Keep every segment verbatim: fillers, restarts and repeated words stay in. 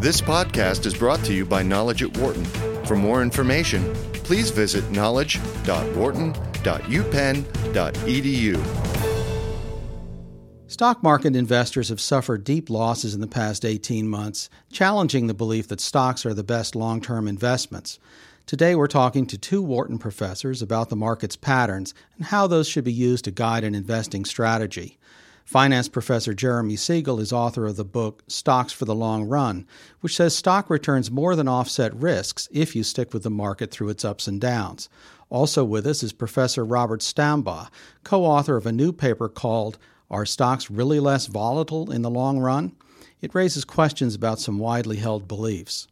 This podcast is brought to you by Knowledge at Wharton. For more information, please visit knowledge dot wharton dot u penn dot e d u. Stock market investors have suffered deep losses in the past eighteen months, challenging the belief that stocks are the best long-term investments. Today we're talking to two Wharton professors about the market's patterns and how those should be used to guide an investing strategy. Finance professor Jeremy Siegel is author of the book Stocks for the Long Run, which says stock returns more than offset risks if you stick with the market through its ups and downs. Also with us is Professor Robert Stambaugh, co-author of a new paper called Are Stocks Really Less Volatile in the Long Run? It raises questions about some widely held beliefs.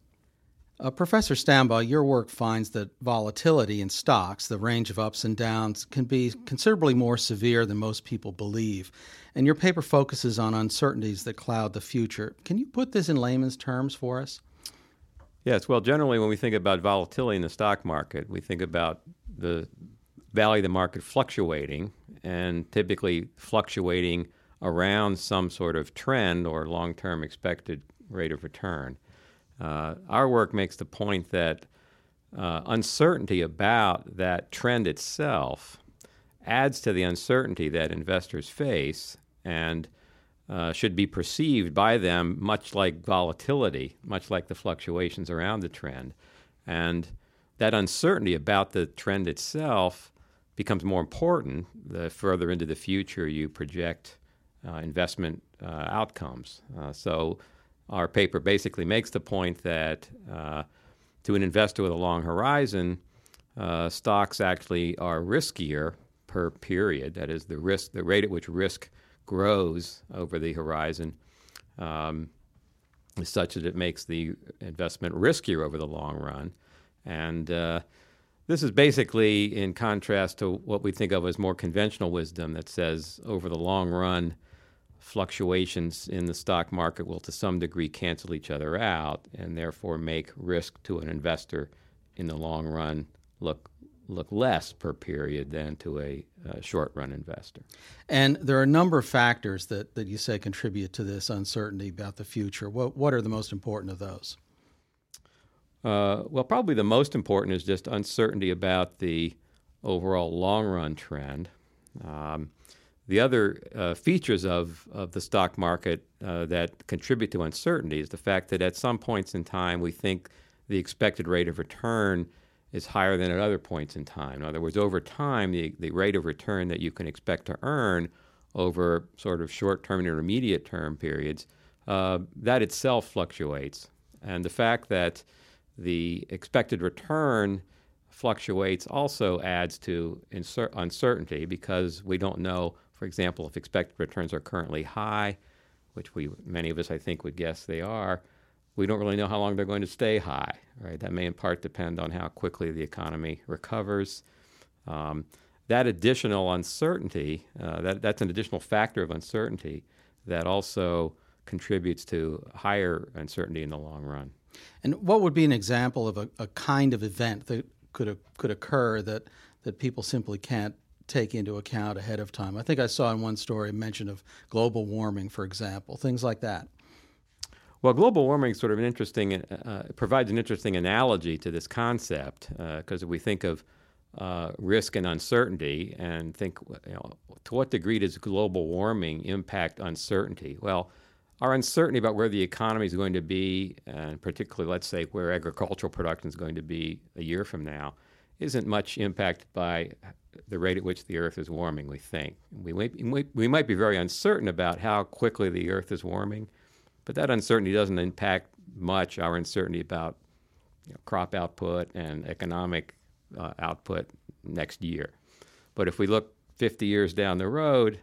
Uh, Professor Stambaugh, your work finds that volatility in stocks, the range of ups and downs, can be considerably more severe than most people believe. And your paper focuses on uncertainties that cloud the future. Can you put this in layman's terms for us? Yes. Well, generally, when we think about volatility in the stock market, we think about the value of the market fluctuating, and typically fluctuating around some sort of trend or long-term expected rate of return. Uh, our work makes the point that uh, uncertainty about that trend itself adds to the uncertainty that investors face and uh, should be perceived by them much like volatility, much like the fluctuations around the trend. And that uncertainty about the trend itself becomes more important the further into the future you project uh, investment uh, outcomes. Uh, so our paper basically makes the point that uh, to an investor with a long horizon, uh, stocks actually are riskier per period. That is, the risk, the rate at which risk grows over the horizon um, is such that it makes the investment riskier over the long run. And uh, This is basically in contrast to what we think of as more conventional wisdom that says over the long run, fluctuations in the stock market will to some degree cancel each other out and therefore make risk to an investor in the long run look look less per period than to a uh, short-run investor. And there are a number of factors that, that you say contribute to this uncertainty about the future. What, what are the most important of those? Uh, well, probably the most important is just uncertainty about the overall long-run trend. Um, the other uh, features of, of the stock market uh, that contribute to uncertainty is the fact that at some points in time we think the expected rate of return is higher than at other points in time. In other words, over time, the, the rate of return that you can expect to earn over sort of short-term and intermediate-term periods, uh, that itself fluctuates. And the fact that the expected return fluctuates also adds to insert uncertainty because we don't know, for example, if expected returns are currently high, which we many of us, I think, would guess they are. We don't really know how long they're going to stay high, right? That may in part depend on how quickly the economy recovers. Um, that additional uncertainty, uh, that, that's an additional factor of uncertainty that also contributes to higher uncertainty in the long run. And what would be an example of a, a kind of event that could could occur that, that people simply can't take into account ahead of time? I think I saw in one story a mention of global warming, for example, things like that. Well, global warming is sort of an interesting, uh, provides an interesting analogy to this concept, because uh, if we think of uh, risk and uncertainty and think, you know, to what degree does global warming impact uncertainty? Well, our uncertainty about where the economy is going to be, and particularly, let's say, where agricultural production is going to be a year from now, isn't much impacted by the rate at which the Earth is warming, we think. We, we, we might be very uncertain about how quickly the Earth is warming, but that uncertainty doesn't impact much our uncertainty about, you know, crop output and economic uh, output next year. But if we look fifty years down the road,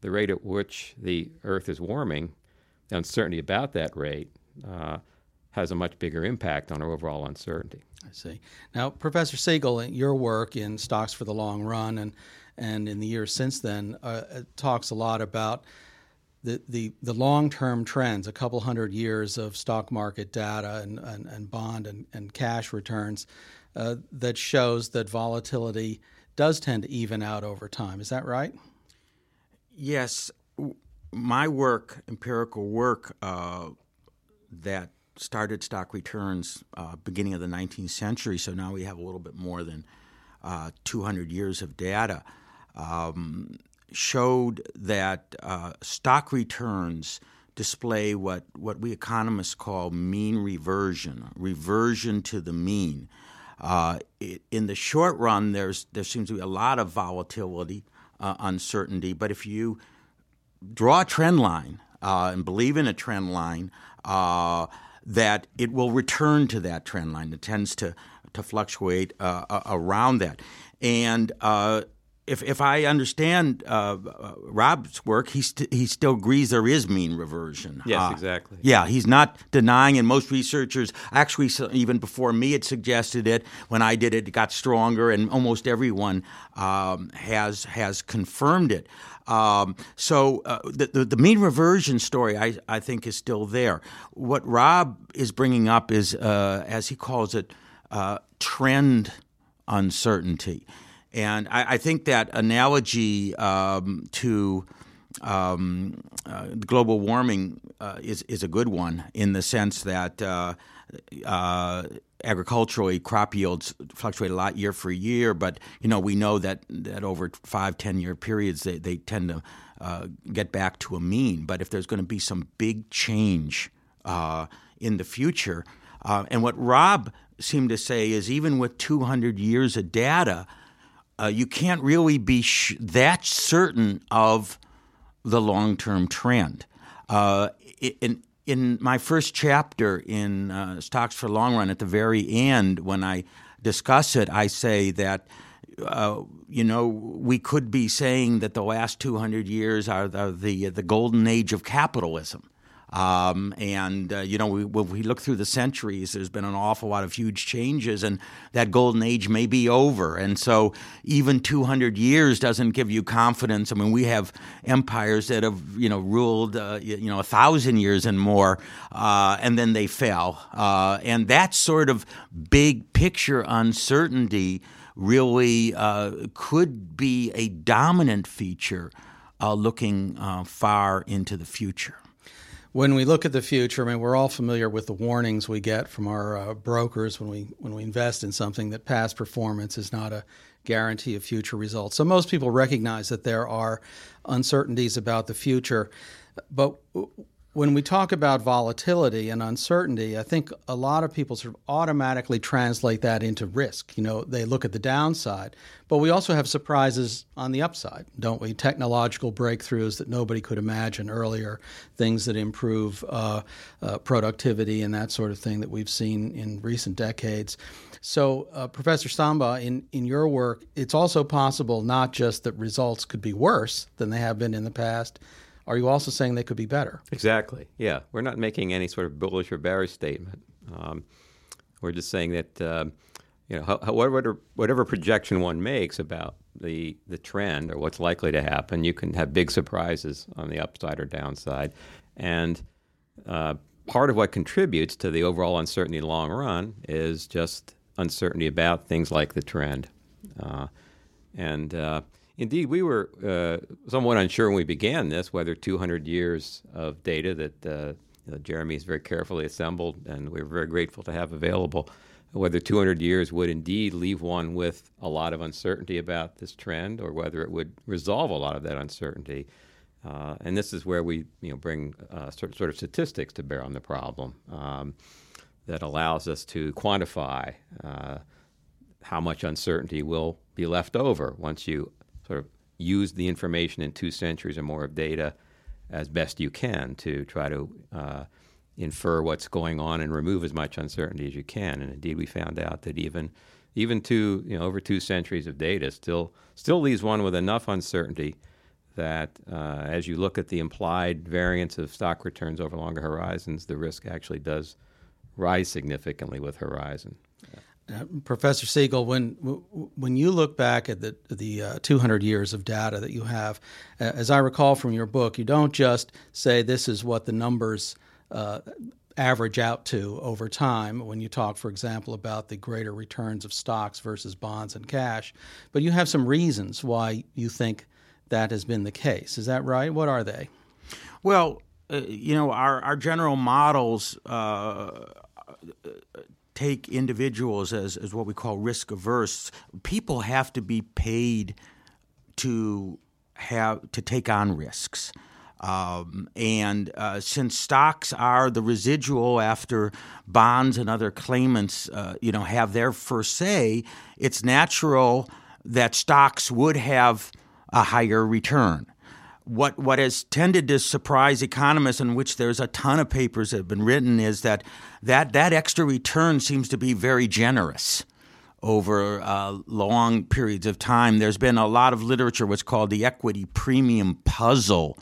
the rate at which the Earth is warming, the uncertainty about that rate uh, has a much bigger impact on our overall uncertainty. I see. Now, Professor Siegel, your work in Stocks for the Long Run and and in the years since then uh, talks a lot about the, the, the long-term trends, a couple hundred years of stock market data and, and, and bond and, and cash returns uh, that shows that volatility does tend to even out over time. Is that right? Yes. My work, empirical work, uh, that started stock returns uh, beginning of the nineteenth century, so now we have a little bit more than uh, two hundred years of data, um, showed that uh, stock returns display what, what we economists call mean reversion, reversion to the mean. Uh, it, in the short run, there's there seems to be a lot of volatility, uh, uncertainty, but if you draw a trend line uh, and believe in a trend line, uh, that it will return to that trend line. It tends to, to fluctuate uh, uh, around that. And uh, if if I understand uh, Rob's work, he, st- he still agrees there is mean reversion. Yes, uh, exactly. Yeah, he's not denying, and most researchers, actually even before me had suggested it, when I did it, it got stronger, and almost everyone um, has has confirmed it. Um, so uh, the, the the mean reversion story, I, I think, is still there. What Rob is bringing up is, uh, as he calls it, uh, trend uncertainty. And I, I think that analogy um, to um, uh, global warming uh, is, is a good one, in the sense that uh, uh, agriculturally crop yields fluctuate a lot year for year. But, you know, we know that, that over five, ten-year periods, they, they tend to uh, get back to a mean. But if there's going to be some big change uh, in the future, uh, and what Rob seemed to say is even with two hundred years of data, Uh, you can't really be sh- that certain of the long-term trend. Uh, in in my first chapter in uh, Stocks for the Long Run, at the very end, when I discuss it, I say that, uh, you know, we could be saying that the last two hundred years are the the, the golden age of capitalism. Um, and, uh, you know, we, when we look through the centuries, there's been an awful lot of huge changes, and that golden age may be over. And so even two hundred years doesn't give you confidence. I mean, we have empires that have, you know, ruled, uh, you know, one thousand years and more, uh, and then they fell. Uh, and that sort of big picture uncertainty really uh, could be a dominant feature uh, looking uh, far into the future. When we look at the future, I mean, we're all familiar with the warnings we get from our uh, brokers when we when we invest in something, that past performance is not a guarantee of future results. So most people recognize that there are uncertainties about the future. But when we talk about volatility and uncertainty, I think a lot of people sort of automatically translate that into risk. You know, they look at the downside, but we also have surprises on the upside, don't we? Technological breakthroughs that nobody could imagine earlier, things that improve uh, uh, productivity and that sort of thing that we've seen in recent decades. So, uh, Professor Stambaugh, in, in your work, it's also possible not just that results could be worse than they have been in the past. Are you also saying they could be better? Exactly. Yeah. We're not making any sort of bullish or bearish statement. Um, we're just saying that, uh, you know, ho- whatever, whatever projection one makes about the, the trend or what's likely to happen, you can have big surprises on the upside or downside. And uh, part of what contributes to the overall uncertainty in the long run is just uncertainty about things like the trend. Uh, and... Uh, Indeed, we were uh, somewhat unsure when we began this whether two hundred years of data that uh, you know, Jeremy has very carefully assembled, and we we're very grateful to have available, whether two hundred years would indeed leave one with a lot of uncertainty about this trend, or whether it would resolve a lot of that uncertainty. Uh, and this is where we you know, bring uh, sort, sort of statistics to bear on the problem um, that allows us to quantify uh, how much uncertainty will be left over once you sort of use the information in two centuries or more of data as best you can to try to uh, infer what's going on and remove as much uncertainty as you can. And indeed, we found out that even even two you know over two centuries of data still still leaves one with enough uncertainty that uh, as you look at the implied variance of stock returns over longer horizons, the risk actually does rise significantly with horizon. Uh, Professor Siegel, when when you look back at the the uh, two hundred years of data that you have, uh, as I recall from your book, you don't just say this is what the numbers uh, average out to over time when you talk, for example, about the greater returns of stocks versus bonds and cash, but you have some reasons why you think that has been the case. Is that right? What are they? Well, uh, you know, our, our general models uh, take individuals as, as what we call risk averse. People have to be paid to have to take on risks. Um, and uh, since stocks are the residual after bonds and other claimants, uh, you know, have their first say, it's natural that stocks would have a higher return. What what has tended to surprise economists, in which there's a ton of papers that have been written, is that that, that extra return seems to be very generous over uh, long periods of time. There's been a lot of literature, what's called the equity premium puzzle,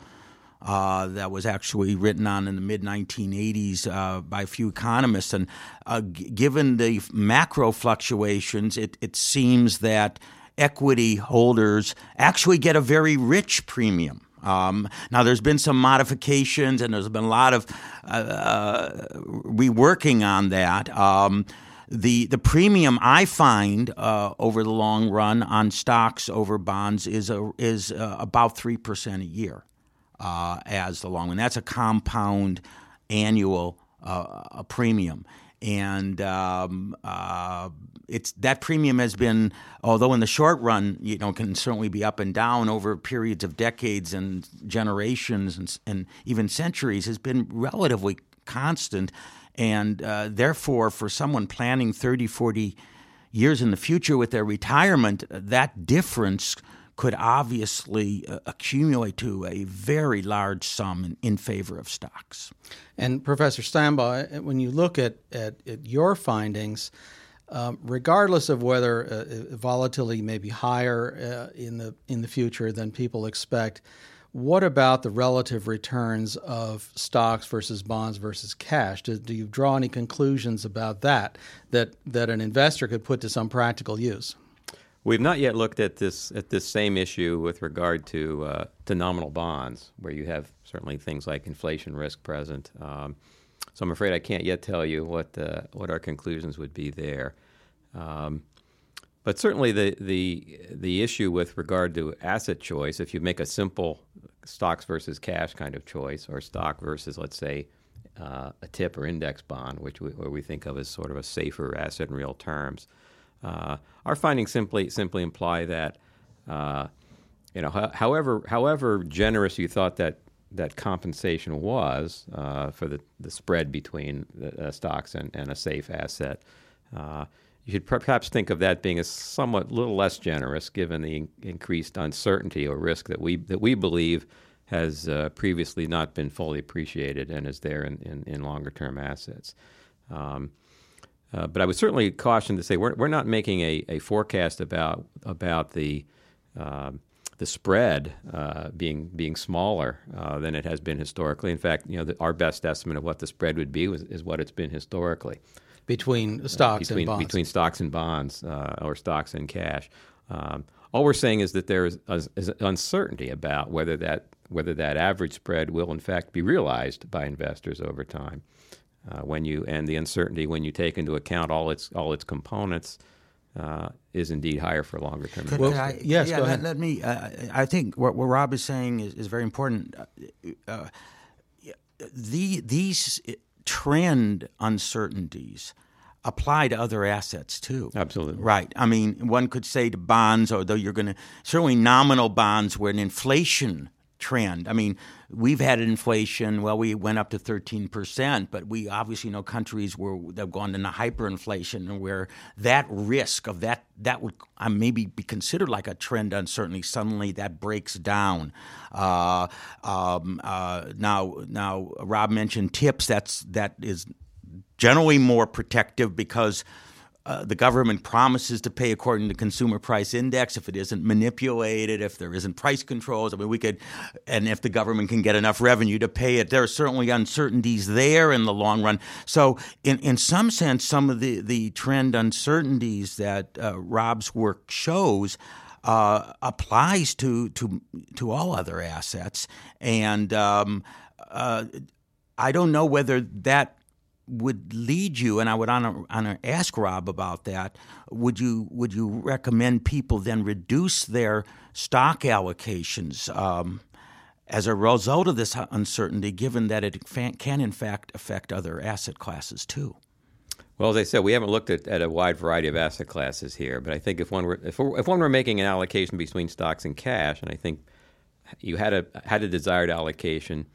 Uh, that was actually written on in the mid nineteen eighties uh, by a few economists. And uh, g- given the macro fluctuations, it, it seems that equity holders actually get a very rich premium. Um, now, there's been some modifications, and there's been a lot of uh, uh, reworking on that. Um, the the premium I find uh, over the long run on stocks over bonds is a, is uh, about three percent a year. Uh, as the long run. That's a compound annual uh, a premium. And um, uh, it's that premium has been, although in the short run, you know, can certainly be up and down over periods of decades and generations and, and even centuries, has been relatively constant. And uh, therefore, for someone planning thirty, forty years in the future with their retirement, that difference could obviously accumulate to a very large sum in, in favor of stocks. And Professor Stambaugh, when you look at, at, at your findings, um, regardless of whether uh, volatility may be higher uh, in the in the future than people expect, what about the relative returns of stocks versus bonds versus cash? Do, do you draw any conclusions about that, that that an investor could put to some practical use? We've not yet looked at this at this same issue with regard to uh, to nominal bonds, where you have certainly things like inflation risk present. Um, so I'm afraid I can't yet tell you what uh, what our conclusions would be there. Um, but certainly the the the issue with regard to asset choice, if you make a simple stocks versus cash kind of choice, or stock versus, let's say, uh, a tip or index bond, which we, what we think of as sort of a safer asset in real terms. Uh, our findings simply simply imply that, uh, you know, ho- however however generous you thought that that compensation was uh, for the, the spread between the, uh, stocks and, and a safe asset, uh, you should perhaps think of that being a somewhat little less generous, given the in- increased uncertainty or risk that we that we believe has uh, previously not been fully appreciated and is there in, in, in longer term assets. Um, Uh, but I would certainly caution to say we're we're not making a, a forecast about about the uh, the spread uh, being being smaller uh, than it has been historically. In fact, you know, the, our best estimate of what the spread would be was, is what it's been historically between stocks uh, between, and bonds. Between stocks and bonds uh, or stocks and cash. Um, all we're saying is that there is, is uncertainty about whether that whether that average spread will in fact be realized by investors over time. Uh, when you and the uncertainty when you take into account all its all its components uh, is indeed higher for longer term. Could, well, could I, yes, yeah, go ahead. Let, let me. Uh, I think what, what Rob is saying is, is very important. Uh, the these trend uncertainties apply to other assets too. Absolutely right. I mean, one could say to bonds, although you're going to certainly nominal bonds where an inflation trend. I mean, we've had inflation. Well, we went up to thirteen percent, but we obviously know countries where they've gone into hyperinflation, and where that risk of that that would uh, maybe be considered like a trend uncertainty. Suddenly, that breaks down. Uh, um, uh, now, now, Rob mentioned tips. That's that is generally more protective because Uh, the government promises to pay according to consumer price index if it isn't manipulated, if there isn't price controls. I mean, we could, and if the government can get enough revenue to pay it, there are certainly uncertainties there in the long run. So in, in some sense, some of the, the trend uncertainties that uh, Rob's work shows uh, applies to, to, to all other assets. And um, uh, I don't know whether that would lead you, and I would honor, honor ask Rob about that. Would you would you recommend people then reduce their stock allocations um, As a result of this uncertainty, given that it can in fact affect other asset classes too? Well, as I said, we haven't looked at, at a wide variety of asset classes here, but I think if one were if, if one were making an allocation between stocks and cash, and I think you had a had a desired allocation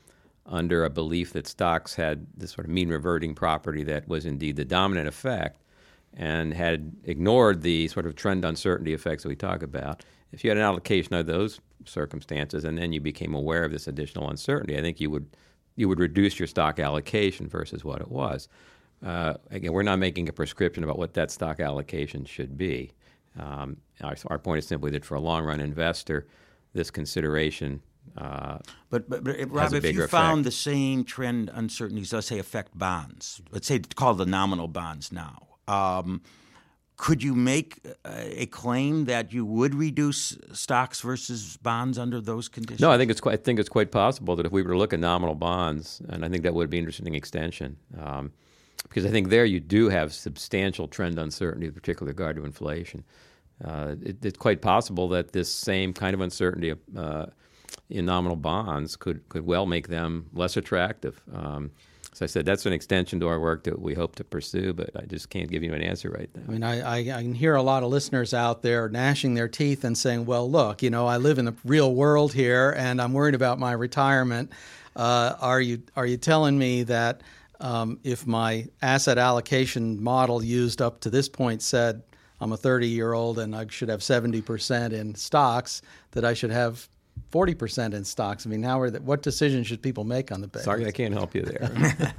under a belief that stocks had this sort of mean reverting property that was indeed the dominant effect, and had ignored the sort of trend uncertainty effects that we talk about. If you had an allocation of those circumstances and then you became aware of this additional uncertainty, I think you would you would reduce your stock allocation versus what it was. Uh, again, we're not making a prescription about what that stock allocation should be. Um, our, our point is simply that for a long-run investor, this consideration uh, but, but, but, Rob, if you effect. found the same trend uncertainties, let's say affect bonds, let's say call the nominal bonds now, um, could you make a claim that you would reduce stocks versus bonds under those conditions? No, I think it's quite, I think it's quite possible that if we were to look at nominal bonds, and I think that would be an interesting extension, um, because I think there you do have substantial trend uncertainty, particularly with regard to inflation. Uh, it, it's quite possible that this same kind of uncertainty uh, in nominal bonds could, could well make them less attractive. Um, As I said, that's an extension to our work that we hope to pursue, but I just can't give you an answer right now. I mean, I, I, I can hear a lot of listeners out there gnashing their teeth and saying, well, look, you know, I live in the real world here and I'm worried about my retirement. Uh, are you are you telling me that um, if my asset allocation model used up to this point said I'm a thirty-year-old and I should have seventy percent in stocks, that I should have forty percent in stocks? I mean, how are the, what decisions should people make on the basis? Sorry, I can't help you there.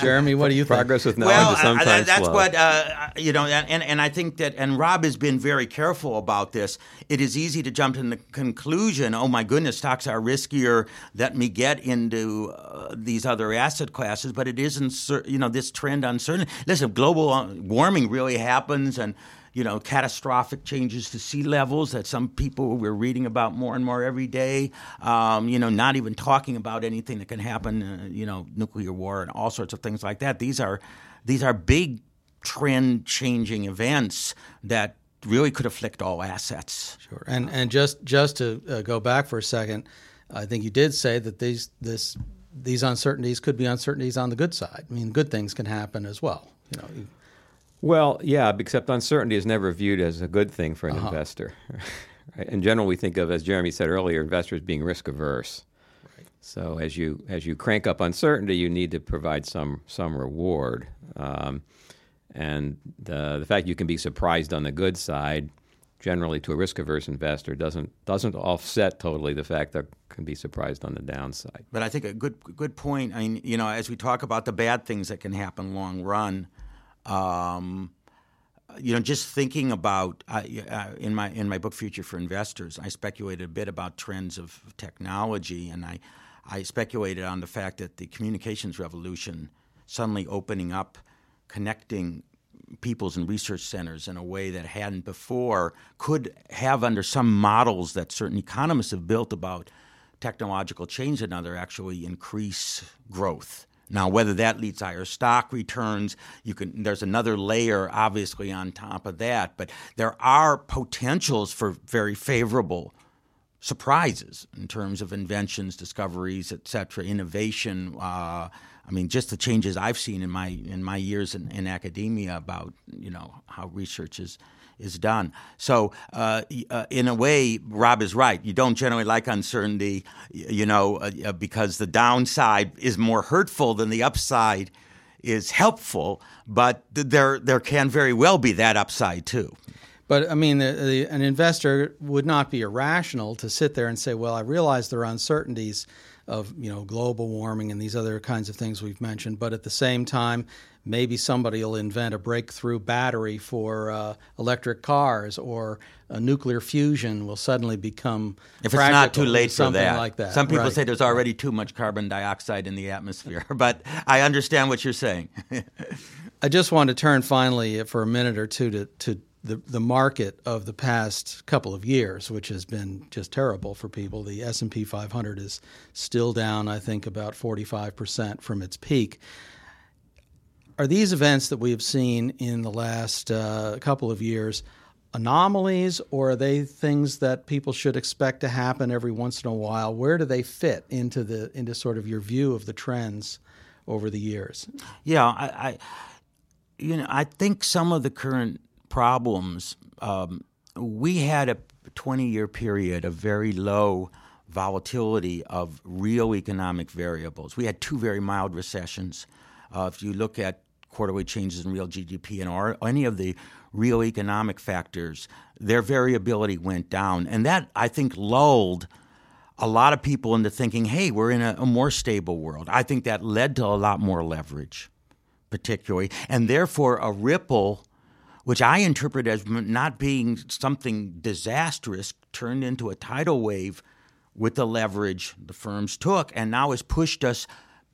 Jeremy, what do you think? Progress with knowledge well, is sometimes Well, that's slow. what, uh, you know, and, and I think that, and Rob has been very careful about this. It is easy to jump to the conclusion, oh my goodness, stocks are riskier, let me get into uh, these other asset classes, but it isn't, you know, this trend uncertainty. Listen, global warming really happens, and you know, catastrophic changes to sea levels that some people we're reading about more and more every day, um, you know, not even talking about anything that can happen, uh, you know, nuclear war and all sorts of things like that. These are these are big trend-changing events that really could afflict all assets. Sure. And and just, just to uh, go back for a second, I think you did say that these this these uncertainties could be uncertainties on the good side. I mean, good things can happen as well, you know. You, Well, yeah, except uncertainty is never viewed as a good thing for an uh-huh. investor. Right? In general, we think of, as Jeremy said earlier, investors being risk averse. Right. So as you as you crank up uncertainty, you need to provide some some reward. Um, and the, the fact you can be surprised on the good side, generally to a risk averse investor, doesn't doesn't offset totally the fact that can be surprised on the downside. But I think a good good point. I mean, you know, as we talk about the bad things that can happen long run. Um, you know, just thinking about uh, uh, in my in my book Future for Investors, I speculated a bit about trends of technology, and I I speculated on the fact that the communications revolution suddenly opening up, connecting peoples and research centers in a way that hadn't before, could have under some models that certain economists have built about technological change and other actually increase growth. Now, whether that leads to higher stock returns, you can. There's another layer, obviously, on top of that. But there are potentials for very favorable surprises in terms of inventions, discoveries, et cetera, innovation. Uh, I mean, just the changes I've seen in my in my years in, in academia about, you know, how research is. is done. So uh, uh, in a way, Rob is right. You don't generally like uncertainty, you know, uh, because the downside is more hurtful than the upside is helpful. But there there can very well be that upside, too. But, I mean, the, the, an investor would not be irrational to sit there and say, well, I realize there are uncertainties of, you know, global warming and these other kinds of things we've mentioned. But at the same time, maybe somebody will invent a breakthrough battery for uh, electric cars, or uh, nuclear fusion will suddenly become if practical, it's not too late for that. Like that. Some people right. say there's already too much carbon dioxide in the atmosphere, but I understand what you're saying. I just want to turn finally for a minute or two to, to the, the market of the past couple of years, which has been just terrible for people. The S and P five hundred is still down, I think, about forty-five percent from its peak. Are these events that we have seen in the last uh, couple of years anomalies, or are they things that people should expect to happen every once in a while? Where do they fit into the into sort of your view of the trends over the years? Yeah, I, I you know, I think some of the current problems, um, we had a twenty-year period of very low volatility of real economic variables. We had two very mild recessions. Uh, if you look at quarterly changes in real G D P and or any of the real economic factors, their variability went down. And that, I think, lulled a lot of people into thinking, hey, we're in a, a more stable world. I think that led to a lot more leverage, particularly, and therefore a ripple, which I interpret as not being something disastrous, turned into a tidal wave with the leverage the firms took, and now has pushed us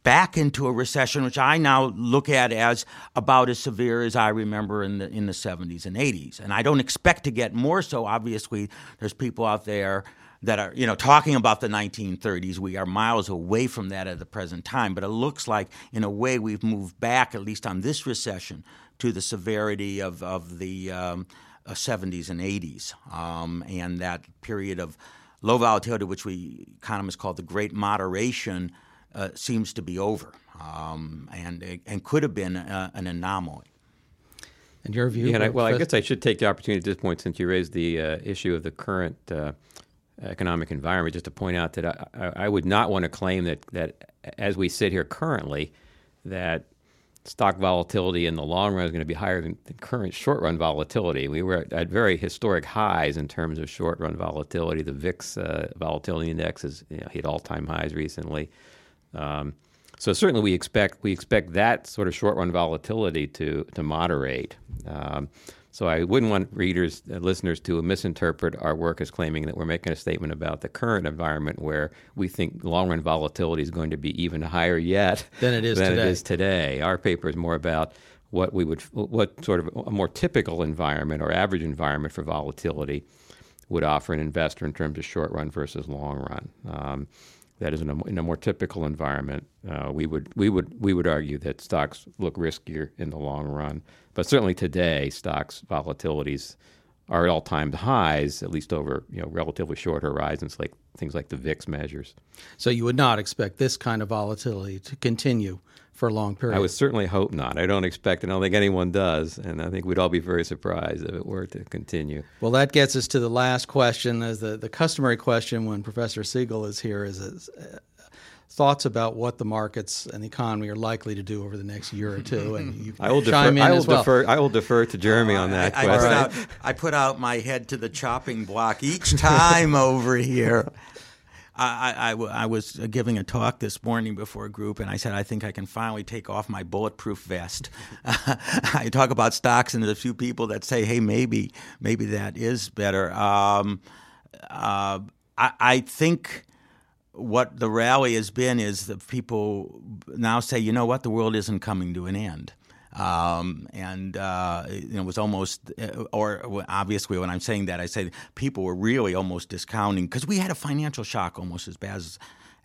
back into a recession, which I now look at as about as severe as I remember in the in the seventies and eighties. And I don't expect to get more so. Obviously, there's people out there that are, you know, talking about the nineteen thirties. We are miles away from that at the present time. But it looks like, in a way, we've moved back, at least on this recession, to the severity of, of the um, uh, seventies and eighties. Um, and that period of low volatility, which we economists call the Great Moderation, Uh, seems to be over, um, and and could have been a, an anomaly. In your view? Yeah, and I, well, I guess I should take the opportunity at this point, since you raised the uh, issue of the current uh, economic environment, just to point out that I, I would not want to claim that, that as we sit here currently, that stock volatility in the long run is going to be higher than the current short-run volatility. We were at, at very historic highs in terms of short-run volatility. The V I X uh, volatility index has, you know, hit all-time highs recently. Um, so certainly we expect we expect that sort of short-run volatility to to moderate. Um, so I wouldn't want readers, uh, listeners, to misinterpret our work as claiming that we're making a statement about the current environment where we think long-run volatility is going to be even higher yet than it is, than today. It is today. Our paper is more about what we would what sort of a more typical environment or average environment for volatility would offer an investor in terms of short-run versus long-run. Um, That is, in a, in a more typical environment, uh, we would we would we would argue that stocks look riskier in the long run. But certainly today, stocks volatilities are at all-time highs, at least over, you know, relatively short horizons, like things like the V I X measures. So you would not expect this kind of volatility to continue for a long period. I would certainly hope not. I don't expect, and I don't think anyone does, and I think we'd all be very surprised if it were to continue. Well, that gets us to the last question, as the, the customary question when Professor Siegel is here, is, is uh, thoughts about what the markets and the economy are likely to do over the next year or two, and you can I will chime defer, in I will as well. Defer, I will defer to Jeremy uh, on that I, question. I put, out, I put out my head to the chopping block each time over here. I, I, I was giving a talk this morning before a group, and I said, I think I can finally take off my bulletproof vest. I talk about stocks, and there's a few people that say, hey, maybe maybe that is better. Um, uh, I, I think what the rally has been is that people now say, you know what, the world isn't coming to an end. Um, and uh, you know, it was almost, or obviously when I'm saying that, I say people were really almost discounting, because we had a financial shock almost as bad as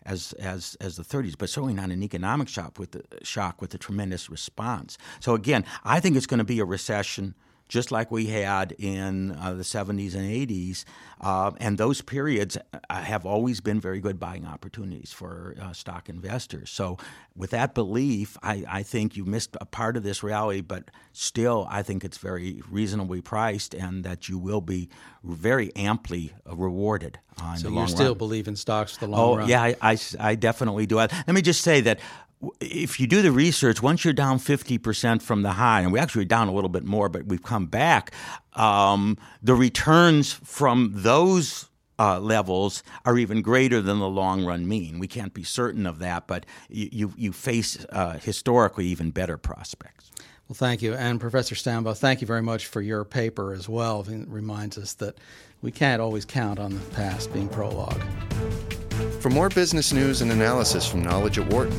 as as, as the thirties, but certainly not an economic shock with the shock with a tremendous response. So again, I think it's going to be a recession, just like we had in uh, the seventies and eighties, uh, and those periods have always been very good buying opportunities for uh, stock investors. So with that belief, I, I think you missed a part of this rally, but still I think it's very reasonably priced and that you will be very amply rewarded uh, in so the long run. So you still believe in stocks for the long oh, run? Oh, yeah, I, I, I definitely do. I, let me just say that if you do the research, once you're down fifty percent from the high, and we actually are down a little bit more, but we've come back, um, the returns from those uh, levels are even greater than the long-run mean. We can't be certain of that, but you, you, you face uh, historically even better prospects. Well, thank you. And Professor Stambaugh, thank you very much for your paper as well. It reminds us that we can't always count on the past being prologue. For more business news and analysis from Knowledge at Wharton,